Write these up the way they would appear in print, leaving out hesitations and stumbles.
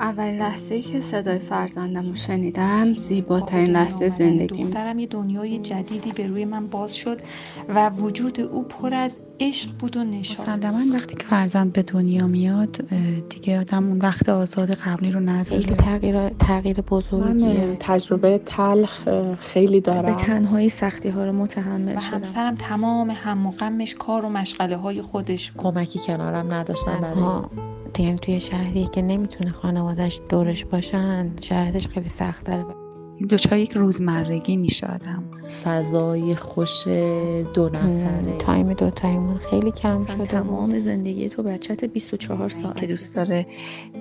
اول لحظه‌ای که صدای فرزندمو شنیدم، زیباترین لحظه زندگیم. دخترم یه دنیای جدیدی به روی من باز شد و وجود او پر از عشق بود و نشاط. مسلماً وقتی که فرزند به دنیا میاد دیگه آدم اون وقت آزاد قبلی رو نداره. خیلی تغییر بزرگیه. من تجربه تلخ خیلی دارم. به تنهایی سختی‌ها رو متحمل شدم. همسرم تمام هم و غمش کار و مشغله‌های خودش. کمکی کنارم نداشتن برای. یعنی توی شهری که نمیتونه خانواده‌اش دورش باشن، شرایطش خیلی سخت‌تره. دوچار یک روزمرگی میشه آدم. فضای خوش دو نفره، تایم دو تایمون خیلی کم شده. تمام زندگی تو بچت 24 ساعت که دوست داره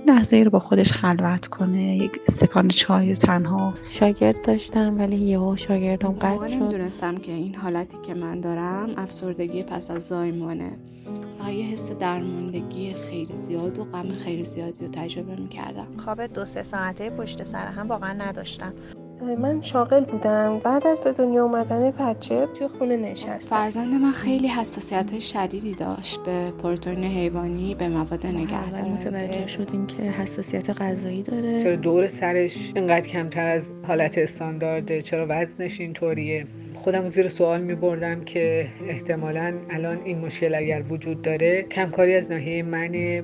لحظه‌ای رو با خودش خلوت کنه، یک استکان چای و تنها. شاگرد داشتم ولی یهو شاگردم قطع شد. نمی‌دونستم که این حالتی که من دارم افسردگی پس از زایمانه. یه حس درماندگی خیلی زیاد و غم خیلی زیادی رو تجربه می‌کردم. خواب 2-3 ساعته پشت سر هم واقعا نداشتم. من شاغل بودم. بعد از به دنیا اومدن بچه توی خونه نشستم. فرزند من خیلی حساسیت‌های شدیدی داشت به پروتئین حیوانی، به مواد نگهدار. متوجه شدیم که حساسیت غذایی داره. چرا دور سرش اینقدر کمتر از حالت استاندارده؟ چرا وزنش اینطوریه؟ خودم زیر سوال می‌بردم که احتمالاً الان این مشکل اگر وجود داره کمکاری از ناحیه منه.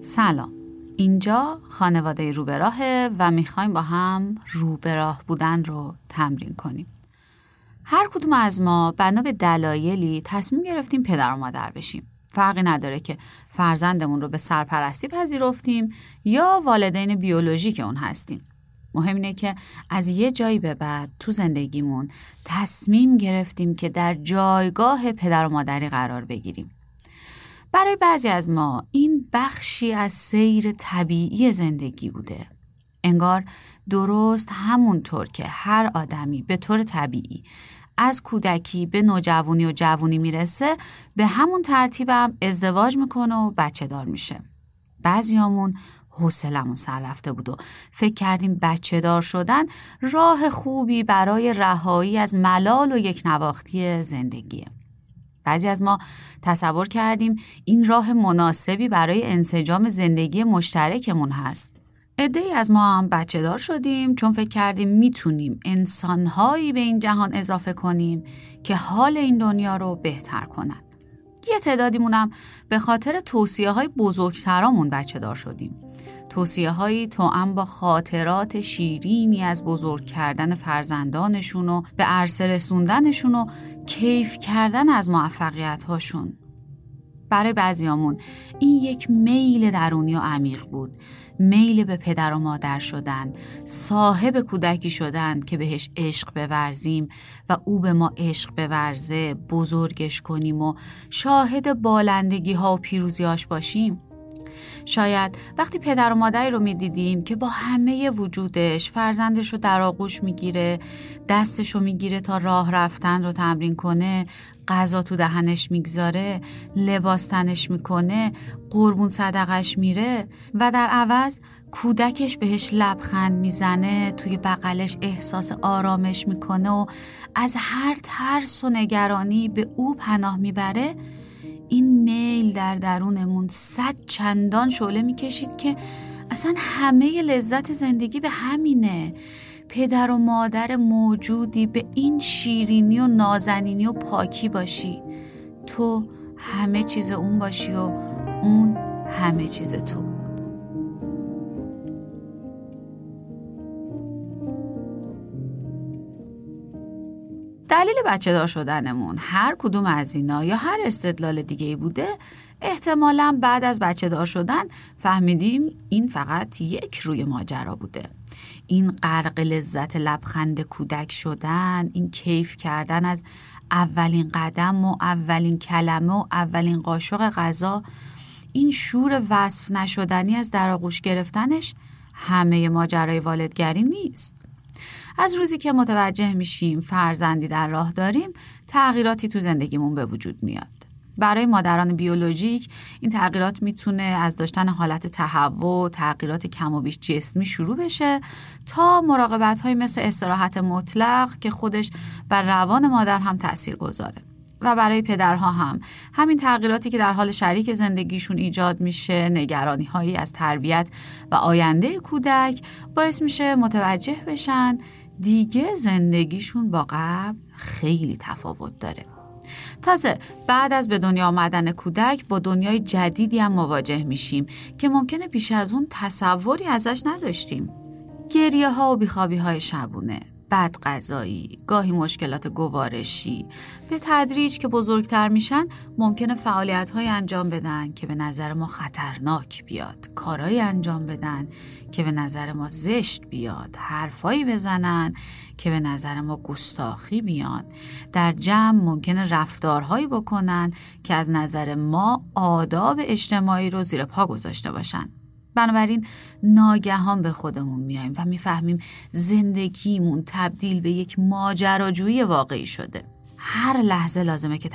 سلام، اینجا خانواده روبه راهه و میخوایم با هم روبه راه بودن رو تمرین کنیم. هر کدوم از ما بنا به دلایلی تصمیم گرفتیم پدر و مادر بشیم. فرقی نداره که فرزندمون رو به سرپرستی پذیرفتیم یا والدین بیولوژیک اون هستیم. مهم اینه که از یه جایی به بعد تو زندگیمون تصمیم گرفتیم که در جایگاه پدر و مادری قرار بگیریم. برای بعضی از ما این بخشی از سیر طبیعی زندگی بوده. انگار درست همونطور که هر آدمی به طور طبیعی از کودکی به نوجوانی و جوانی میرسه، به همون ترتیبم ازدواج میکنه و بچه دار میشه. بعضیامون حوصلمون سر رفته بود و فکر کردیم بچه دار شدن راه خوبی برای رهایی از ملال و یک نواختی زندگیه. بعضی از ما تصور کردیم این راه مناسبی برای انسجام زندگی مشترکمون هست. عده‌ای از ما هم بچه دار شدیم چون فکر کردیم میتونیم انسانهایی به این جهان اضافه کنیم که حال این دنیا رو بهتر کنن. یه تعدادیمون هم به خاطر توصیه‌های بزرگترامون بچه دار شدیم. توصیه‌هایی توأم با خاطرات شیرینی از بزرگ کردن فرزندانشون و به عرصه رسوندنشون و کیف کردن از موفقیت‌هاشون. برای بعضیامون این یک میل درونی و عمیق بود. میل به پدر و مادر شدن، صاحب کودکی شدن که بهش عشق بورزیم و او به ما عشق بورزه، بزرگش کنیم و شاهد بالندگی‌ها و پیروزی‌هاش باشیم. شاید وقتی پدر و مادری رو می‌دیدیم که با همه وجودش فرزندش رو در آغوش می‌گیره، دستش رو می‌گیره تا راه رفتن رو تمرین کنه، غذا تو دهنش می‌گذاره، لباس تنش می‌کنه، قربون صدقش میره و در عوض کودکش بهش لبخند میزنه، توی بغلش احساس آرامش میکنه و از هر ترس و نگرانی به او پناه میبره، این میل در درونمون 100 چندان شعله میکشید که اصلا همه لذت زندگی به همینه. پدر و مادر موجودی به این شیرینی و نازنینی و پاکی باشی، تو همه چیز اون باشی و اون همه چیز تو. دلیل بچه دار شدنمون هر کدوم از اینا یا هر استدلال دیگه‌ای بوده، احتمالاً بعد از بچه دار شدن فهمیدیم این فقط یک روی ماجرا بوده. این غرق لذت لبخند کودک شدن، این کیف کردن از اولین قدم و اولین کلمه و اولین قاشق غذا، این شور وصف نشدنی از در آغوش گرفتنش همه ماجرای والدگری نیست. از روزی که متوجه میشیم فرزندی در راه داریم، تغییراتی تو زندگیمون به وجود میاد. برای مادران بیولوژیک این تغییرات میتونه از داشتن حالت تهوع، تغییرات کم و بیش جسمی شروع بشه تا مراقبت‌های مثل استراحت مطلق که خودش بر روان مادر هم تأثیر گذاره. و برای پدرها هم همین تغییراتی که در حال شریک زندگیشون ایجاد میشه، نگرانی هایی از تربیت و آینده کودک باعث میشه متوجه بشن دیگه زندگیشون با قبل خیلی تفاوت داره. تازه بعد از به دنیا آمدن کودک با دنیای جدیدی هم مواجه میشیم که ممکنه پیش از اون تصوری ازش نداشتیم. گریه ها و بیخوابی های شبونه، بدغذایی، گاهی مشکلات گوارشی، به تدریج که بزرگتر میشن ممکنه فعالیت‌های انجام بدن که به نظر ما خطرناک بیاد، کارهایی انجام بدن که به نظر ما زشت بیاد، حرفایی بزنن که به نظر ما گستاخی بیان، در جمع ممکنه رفتارهایی بکنن که از نظر ما آداب اجتماعی رو زیر پا گذاشته باشن. بنابراین ناگهان به خودمون میایم و میفهمیم زندگیمون تبدیل به یک ماجراجویی واقعی شده. هر لحظه لازمه که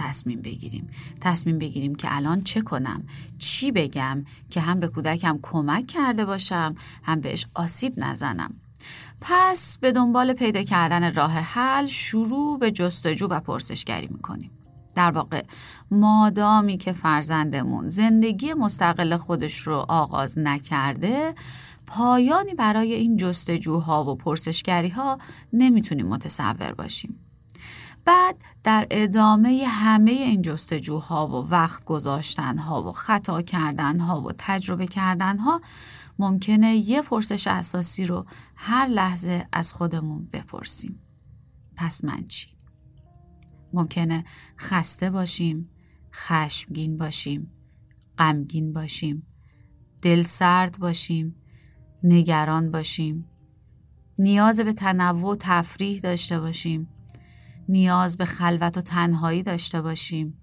تصمیم بگیریم که الان چه کنم، چی بگم که هم به کودکم کمک کرده باشم، هم بهش آسیب نزنم. پس به دنبال پیدا کردن راه حل شروع به جستجو و پرسشگری میکنیم. در واقع مادامی که فرزندمون زندگی مستقل خودش رو آغاز نکرده، پایانی برای این جستجوها و پرسشگری‌ها نمیتونیم متصور باشیم. بعد در ادامه همه این جستجوها و وقت گذاشتنها و خطا کردنها و تجربه کردنها ممکنه یه پرسش اساسی رو هر لحظه از خودمون بپرسیم. پس من چی؟ ممکنه خسته باشیم، خشمگین باشیم، غمگین باشیم، دلسرد باشیم، نگران باشیم، نیاز به تنوع و تفریح داشته باشیم، نیاز به خلوت و تنهایی داشته باشیم،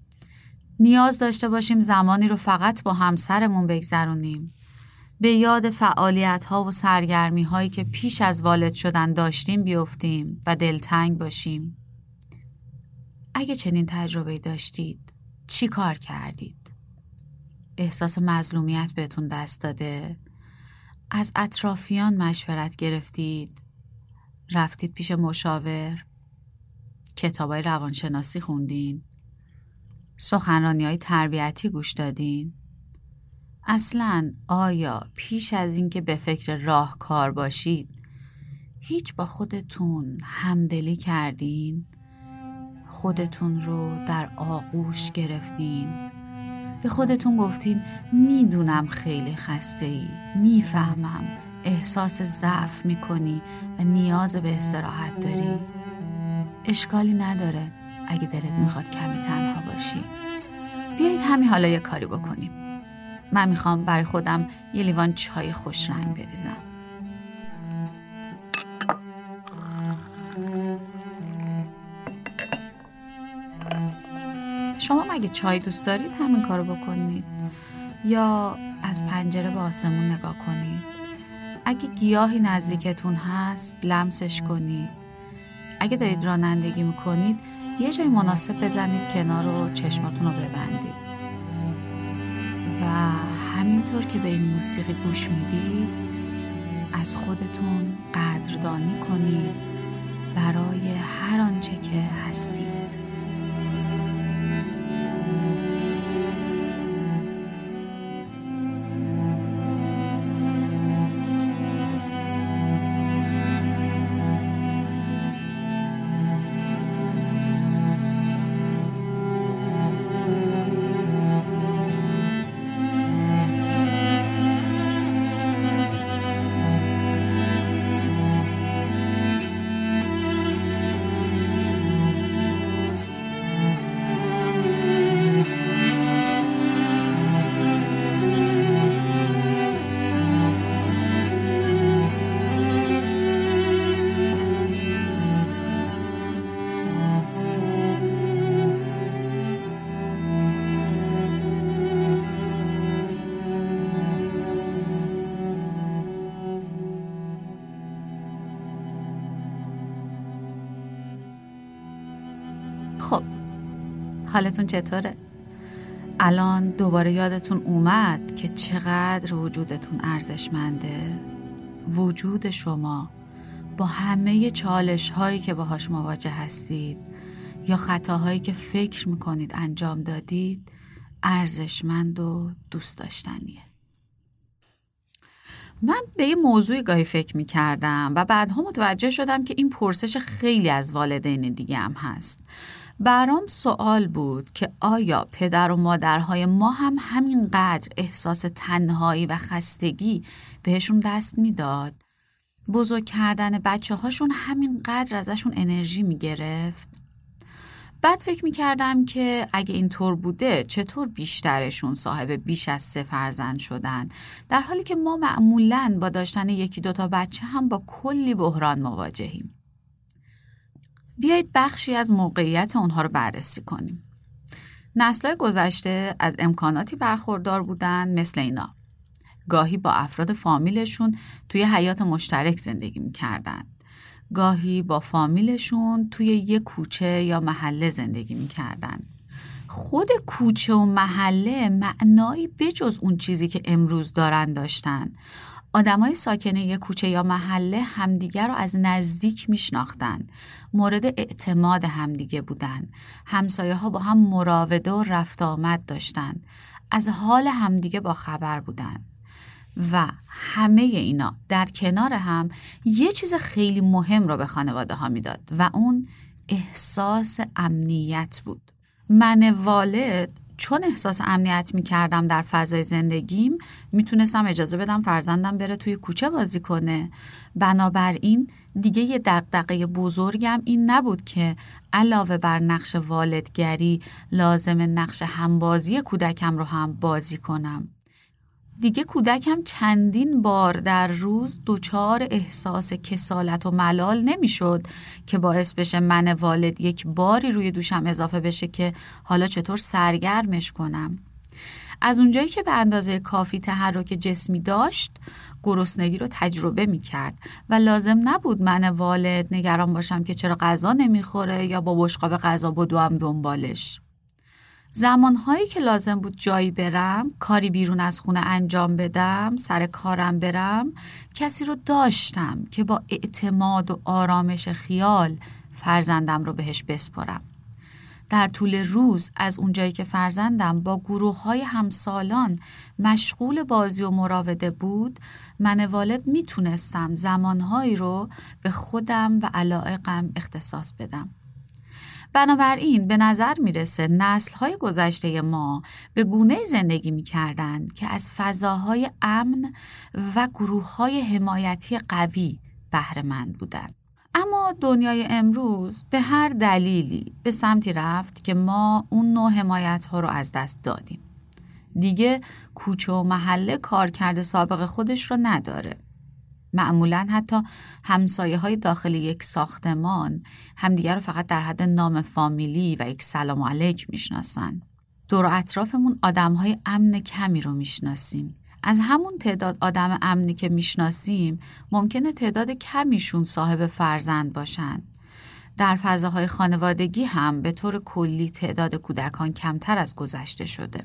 نیاز داشته باشیم زمانی رو فقط با همسرمون بگذرونیم، به یاد فعالیت‌ها و سرگرمی‌هایی که پیش از والد شدن داشتیم بیفتیم و دلتنگ باشیم. اگه چنین تجربه‌ای داشتید، چی کار کردید؟ احساس مظلومیت بهتون دست داده؟ از اطرافیان مشورت گرفتید؟ رفتید پیش مشاور؟ کتابای روانشناسی خوندین؟ سخنرانی‌های تربیتی گوش دادین؟ اصلاً آیا پیش از اینکه به فکر راهکار باشید، هیچ با خودتون همدلی کردین؟ خودتون رو در آغوش گرفتین؟ به خودتون گفتین میدونم خیلی خسته‌ای، میفهمم احساس ضعف میکنی و نیاز به استراحت داری، اشکالی نداره اگه دلت میخواد کمی تنها باشی. بیایید همین حالا یه کاری بکنیم. من میخوام برای خودم یه لیوان چای خوش رنگ بریزم. شما مگه چای دوست دارید؟ همین کارو بکنید. یا از پنجره به آسمون نگاه کنید. اگه گیاهی نزدیکتون هست لمسش کنید. اگه دارید رانندگی میکنید یه جای مناسب بزنید کنار و چشماتون رو ببندید. و همینطور که به این موسیقی گوش میدید از خودتون قدردانی کنید برای هر آنچه که هستید. حالتون چطوره؟ الان دوباره یادتون اومد که چقدر وجودتون ارزشمنده؟ وجود شما با همه چالش هایی که باهاش مواجه هستید یا خطاهایی که فکر میکنید انجام دادید ارزشمند و دوست داشتنیه. من به یه موضوع گاهی فکر میکردم و بعدها متوجه شدم که این پرسش خیلی از والدین دیگه هم هست. برام سوال بود که آیا پدر و مادرهای ما هم همینقدر احساس تنهایی و خستگی بهشون دست میداد؟ بزرگ کردن بچه هاشون همینقدر ازشون انرژی میگرفت؟ بعد فکر میکردم که اگه اینطور بوده چطور بیشترشون صاحب بیش از 3 فرزند شدن، در حالی که ما معمولاً با داشتن 1-2 بچه هم با کلی بحران مواجهیم. بیایید بخشی از موقعیت اونها رو بررسی کنیم. نسل‌های گذشته از امکاناتی برخوردار بودن مثل اینا. گاهی با افراد فامیلشون توی حیات مشترک زندگی می‌کردن. گاهی با فامیلشون توی یه کوچه یا محله زندگی می‌کردن. خود کوچه و محله معنایی بجز اون چیزی که امروز دارن داشتن. آدمای ساکن یک کوچه یا محله همدیگر رو از نزدیک میشناختن، مورد اعتماد همدیگه بودن، همسایه‌ها با هم مراوده و رفت آمد داشتن، از حال همدیگه با خبر بودن و همه اینا در کنار هم یه چیز خیلی مهم رو به خانواده ها میداد و اون احساس امنیت بود. من والد چون احساس امنیت میکردم در فضای زندگیم میتونستم اجازه بدم فرزندم بره توی کوچه بازی کنه. بنابراین دیگه یه دغدغه بزرگم این نبود که علاوه بر نقش والدگری لازمه نقش همبازی کودکم رو هم بازی کنم. دیگه کودکم چندین بار در روز دچار احساس کسالت و ملال نمیشد که باعث بشه من والد یک باری روی دوشم اضافه بشه که حالا چطور سرگرمش کنم. از اونجایی که به اندازه کافی تحرک جسمی داشت، گرسنگی رو تجربه میکرد و لازم نبود من والد نگران باشم که چرا غذا نمیخوره یا با بشقاب غذا بدوم دنبالش. زمانهایی که لازم بود جایی برم، کاری بیرون از خونه انجام بدم، سر کارم برم، کسی رو داشتم که با اعتماد و آرامش خیال فرزندم رو بهش بسپارم. در طول روز از اونجایی که فرزندم با گروه‌های همسالان مشغول بازی و مراوده بود، من والد میتونستم زمانهایی رو به خودم و علایقم اختصاص بدم. بنابراین به نظر میرسه نسل‌های گذشته ما به گونه‌ای زندگی می‌کردند که از فضاهای امن و گروه‌های حمایتی قوی بهره‌مند بودند. اما دنیای امروز به هر دلیلی به سمتی رفت که ما اون نوع حمایت‌ها رو از دست دادیم. دیگه کوچه و محله کارکرد سابق خودش رو نداره. معمولاً حتی همسایه‌های داخل یک ساختمان همدیگر رو فقط در حد نام فامیلی و یک سلام علیک میشناسن. دور و اطرافمون آدم‌های امن کمی رو میشناسیم. از همون تعداد آدم امنی که میشناسیم ممکنه تعداد کمیشون صاحب فرزند باشن. در فضاهای خانوادگی هم به طور کلی تعداد کودکان کمتر از گذشته شده.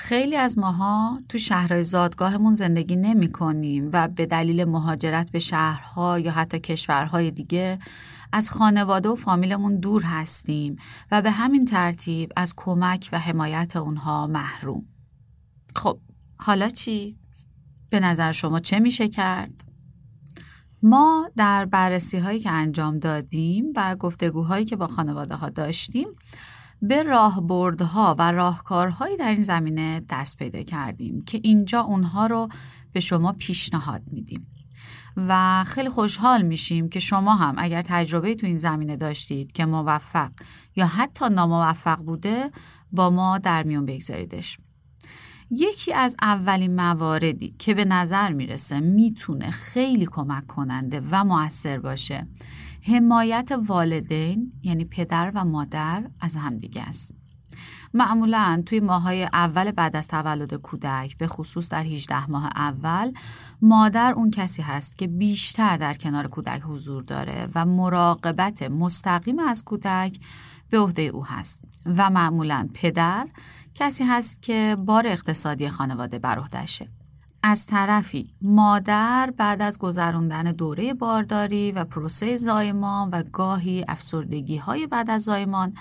خیلی از ماها تو شهرهای زادگاهمون زندگی نمی کنیم و به دلیل مهاجرت به شهرها یا حتی کشورهای دیگه از خانواده و فامیلمون دور هستیم و به همین ترتیب از کمک و حمایت اونها محروم. خب حالا چی؟ به نظر شما چه میشه کرد؟ ما در بررسی هایی که انجام دادیم و گفتگوهایی که با خانواده ها داشتیم به راهبردها و راهکارهایی در این زمینه دست پیدا کردیم که اینجا اونها رو به شما پیشنهاد میدیم و خیلی خوشحال میشیم که شما هم اگر تجربه تو این زمینه داشتید که موفق یا حتی ناموفق بوده با ما در میون بگذاریدش. یکی از اولین مواردی که به نظر میرسه میتونه خیلی کمک کننده و مؤثر باشه حمایت والدین یعنی پدر و مادر از همدیگه است. معمولاً توی ماهای اول بعد از تولد کودک به خصوص در 18 ماه اول مادر اون کسی هست که بیشتر در کنار کودک حضور داره و مراقبت مستقیم از کودک به عهده او هست و معمولاً پدر کسی هست که بار اقتصادی خانواده بر عهده‌شه. از طرفی مادر بعد از گذراندن دوره بارداری و پروسه زایمان و گاهی افسردگی‌های بعد از زایمان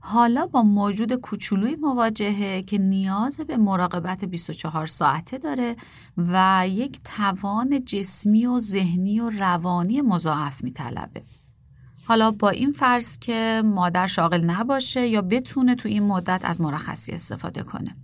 حالا با موجود کوچولویی مواجهه که نیاز به مراقبت 24 ساعته داره و یک توان جسمی و ذهنی و روانی مضاعف می‌طلبه. حالا با این فرض که مادر شاغل نباشه یا بتونه تو این مدت از مرخصی استفاده کنه.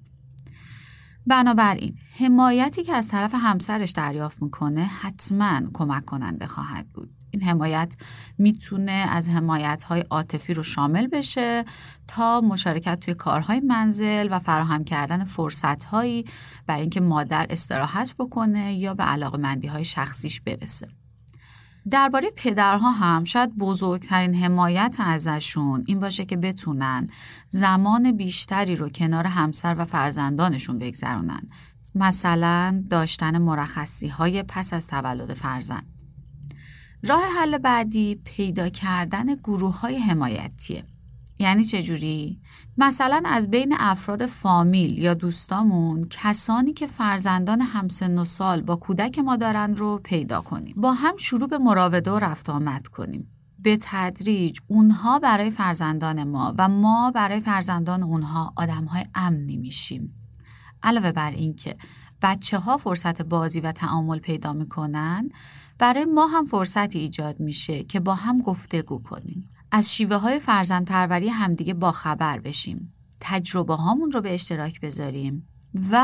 بنابراین حمایتی که از طرف همسرش دریافت میکنه حتما کمک کننده خواهد بود. این حمایت میتونه از حمایت‌های عاطفی رو شامل بشه تا مشارکت توی کارهای منزل و فراهم کردن فرصت‌هایی برای اینکه مادر استراحت بکنه یا به علاقه‌مندی‌های شخصیش برسه. درباره پدرها هم شاید بزرگترین حمایت ازشون این باشه که بتونن زمان بیشتری رو کنار همسر و فرزندانشون بگذرونن، مثلا داشتن مرخصی‌های پس از تولد فرزند. راه حل بعدی پیدا کردن گروه‌های حمایتیه. یعنی چجوری؟ مثلا از بین افراد فامیل یا دوستامون کسانی که فرزندان همسن و سال با کودک ما دارن رو پیدا کنیم. با هم شروع به مراوده و رفت آمد کنیم. به تدریج اونها برای فرزندان ما و ما برای فرزندان اونها آدم‌های امنی میشیم. علاوه بر این که بچه‌ها فرصت بازی و تعامل پیدا میکنن، برای ما هم فرصتی ایجاد میشه که با هم گفتگو کنیم. از شیوه های فرزند پروری همدیگه با خبر بشیم، تجربه هامون رو به اشتراک بذاریم و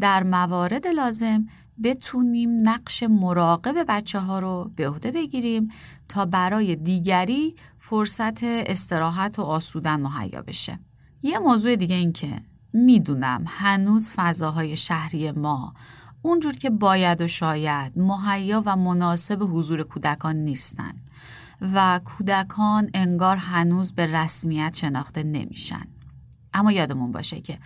در موارد لازم بتونیم نقش مراقب بچه ها رو به عهده بگیریم تا برای دیگری فرصت استراحت و آسودن مهیا بشه. یه موضوع دیگه این که میدونم هنوز فضاهای شهری ما اونجور که باید و شاید مهیا و مناسب حضور کودکان نیستن و کودکان انگار هنوز به رسمیت شناخته نمیشن. اما یادمون باشه که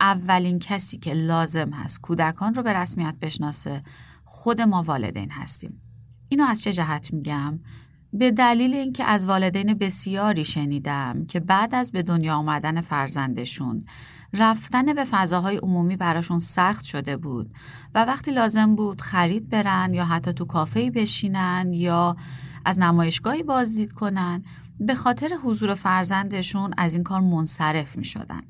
اولین کسی که لازم هست کودکان رو به رسمیت بشناسه خود ما والدین هستیم. اینو از چه جهت میگم؟ به دلیل اینکه از والدین بسیاری شنیدم که بعد از به دنیا آمدن فرزندشون رفتن به فضاهای عمومی براشون سخت شده بود و وقتی لازم بود خرید برن یا حتی تو کافه‌ای بشینن یا از نمایشگاهی بازدید کنن، به خاطر حضور فرزندشون از این کار منصرف می شدن.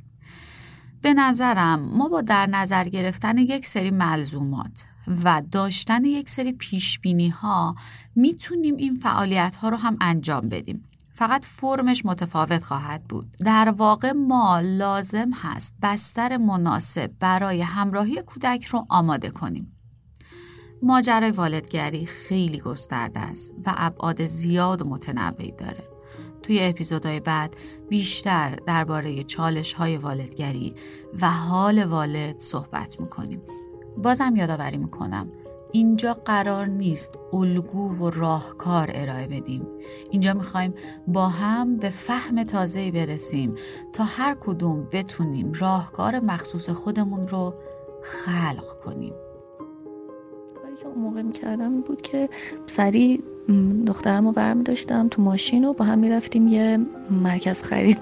به نظرم ما با در نظر گرفتن یک سری ملزومات و داشتن یک سری پیشبینی ها می تونیم این فعالیت ها رو هم انجام بدیم. فقط فرمش متفاوت خواهد بود. در واقع ما لازم هست بستر مناسب برای همراهی کودک رو آماده کنیم. ماجرای والدگری خیلی گسترده است و ابعاد زیاد و متنوعی داره. توی اپیزودهای بعد بیشتر درباره چالش‌های والدگری و حال والد صحبت می‌کنیم. بازم یادآوری می‌کنم اینجا قرار نیست الگو و راهکار ارائه بدیم. اینجا می‌خوایم با هم به فهم تازه‌ای برسیم تا هر کدوم بتونیم راهکار مخصوص خودمون رو خلق کنیم. که اون موقع میکردم بود که سریع دخترم رو ور میداشتم تو ماشین و با هم میرفتیم یه مرکز خرید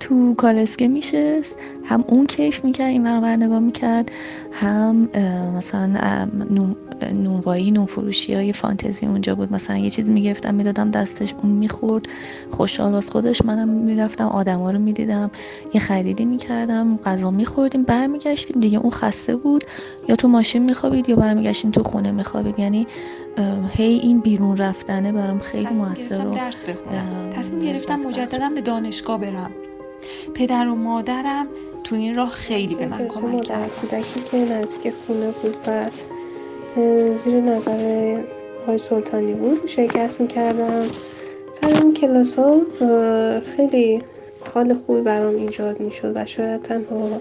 تو کالسکه میشست، هم اون کیف میکرد این ور نگاه میکرد، هم مثلا نونوایی نونفروشی های فانتزی اونجا بود، مثلا یه چیز میگرفتم میدادم دستش، اون میخورد خوشحال از خودش، منم میرفتم آدم ها رو میدیدم، یه خریدی میکردم، غذا میخوردیم، برمیگشتیم دیگه. اون خسته بود یا تو ماشین میخوابید یا برمیگشتیم تو خونه میخوابید. یعنی هی این بیرون رفتنه برام خیلی موثر بود. تصمیم گرفتم مجددا به دانشگاه برم. پدر و مادرم تو این راه خیلی به من کمک کردن. کودکی که نزدیک خونه بود و زیر نظر آقای سلطانی بود شرکت میکردم. سر اون کلاس ها خیلی حال خوبی برام ایجاد میشد و شاید تنها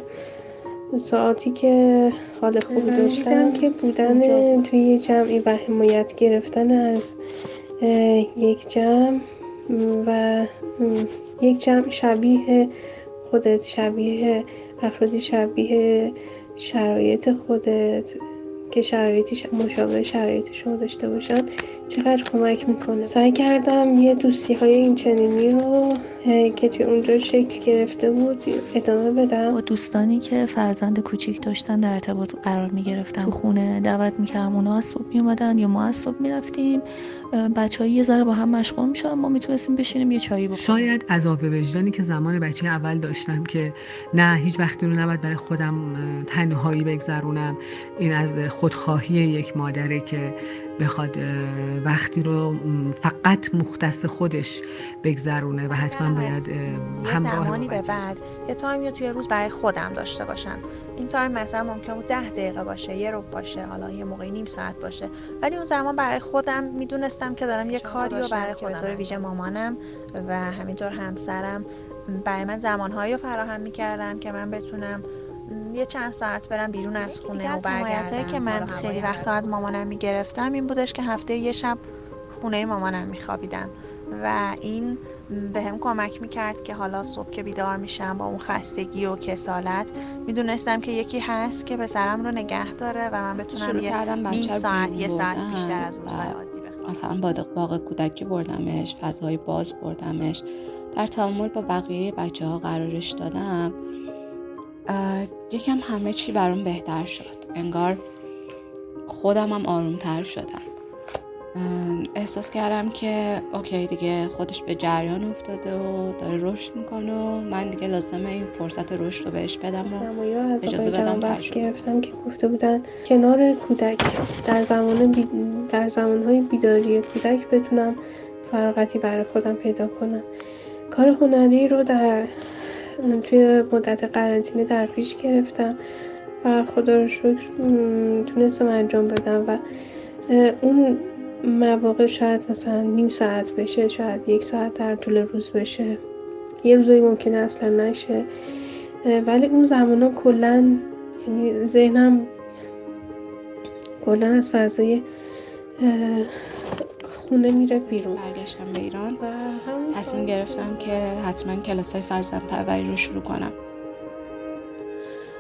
ساعتی که حال خوبی داشتم که بودن توی یه جمعی و حمایت گرفتن از یک جمع و یک جمع شبیه خودت، شبیه افرادی، شبیه شرایط خودت که شرایطی مشابه شرایطشون داشته باشن چقدر کمک میکنه. سعی کردم یه دوستی های این چنینی رو که توی اونجا شکل گرفته بود ادامه بدم. با دوستانی که فرزند کوچیک داشتن در ارتباط قرار می گرفتم، تو خونه دعوت می کردم، اونا از صبح می اومدن یا ما از صبح می رفتیم، بچه‌ها یه ذره با هم مشغول می شدن، ما می تونستیم بشینیم یه چایی بخوریم. شاید عذاب وجدانی که زمان بچه اول داشتم که نه هیچ وقتی رو نباید برای خودم تنهایی بگذرونم، این از خودخواهی یک مادره که بخواد وقتی رو فقط مختص خودش بگذرونه و حتما باید همراه با بچه بعد یه تایم یا توی روز برای خودم داشته باشم. این تایم مثلا ممکنه بود 10 دقیقه باشه، یه ربع باشه، حالا یه موقعی نیم ساعت باشه، ولی اون زمان برای خودم میدونستم که دارم یه کاری رو برای خودم. به طور ویژه مامانم و همینطور همسرم برای من زمانهایی رو فراهم می‌کردن که من بتونم یه چند ساعت برم بیرون از خونه و برگردم. حمایتایی که من خیلی وقتا از مامانم میگرفتم این بودش که هفته یه شب خونه مامانم میخوابیدم و این بهم کمک میکرد که حالا صبح که بیدار میشم با اون خستگی و کسالت میدونستم که یکی هست که پسرم رو نگه داره و من بتونم یه ساعت بیشتر از اون ساعت عادی بخوابم. مثلا باغ کودکی بردمش، فضای باز بردمش، در تعامل با بقیه بچه‌ها قرارش دادم. یکم همه چی برام بهتر شد، انگار خودم هم آرومتر شدم، احساس کردم که اوکی دیگه خودش به جریان افتاده و داره رشد میکنه و من دیگه لازمه این فرصت رشد رو بهش بدم و اجازه بدم تجربه گرفتم که گفته بودن کنار کودک در زمانهای بیداری کودک بتونم فراغتی برای خودم پیدا کنم. کار هنری رو توی مدت قرنطینه در پیش گرفتم و خدا رو شکر تونستم انجام بدم و اون مواقع شاید مثلا نیم ساعت بشه، شاید یک ساعت در طول روز بشه، یه روزایی ممکنه اصلا نشه، ولی اون زمانا کلن یعنی ذهنم کلن از فضای خونه میره بیرون. برگشتم به ایران و تصمیم گرفتم که حتما کلاسای فرزندپروری رو شروع کنم.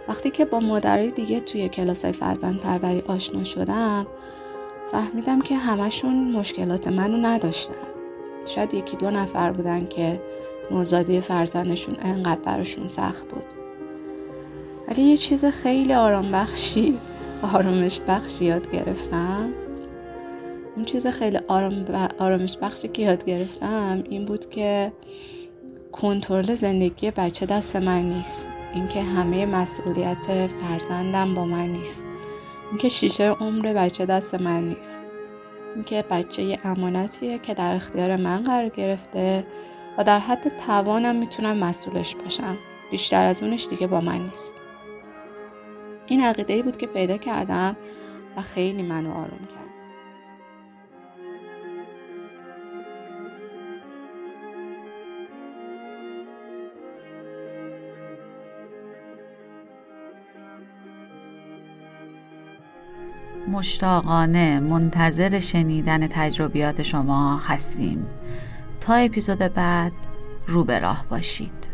وقتی که با مادرای دیگه توی کلاسای فرزندپروری آشنا شدم فهمیدم که همشون مشکلات منو نداشتن، شاید یکی دو نفر بودن که نوزادی فرزندشون انقدر براشون سخت بود، ولی یه چیز خیلی آرامش بخشی یاد گرفتم. اون چیز خیلی آرامش بخشی که یاد گرفتم این بود که کنترل زندگی بچه دست من نیست، اینکه همه مسئولیت فرزندم با من نیست، اینکه شیشه عمر بچه دست من نیست، اینکه بچه یه امانتیه که در اختیار من قرار گرفته و در حد توانم میتونم مسئولش باشم، بیشتر از اونش دیگه با من نیست. این عقیده‌ای بود که پیدا کردم و خیلی منو آروم کرد. مشتاقانه منتظر شنیدن تجربیات شما هستیم. تا اپیزود بعد روبه راه باشید.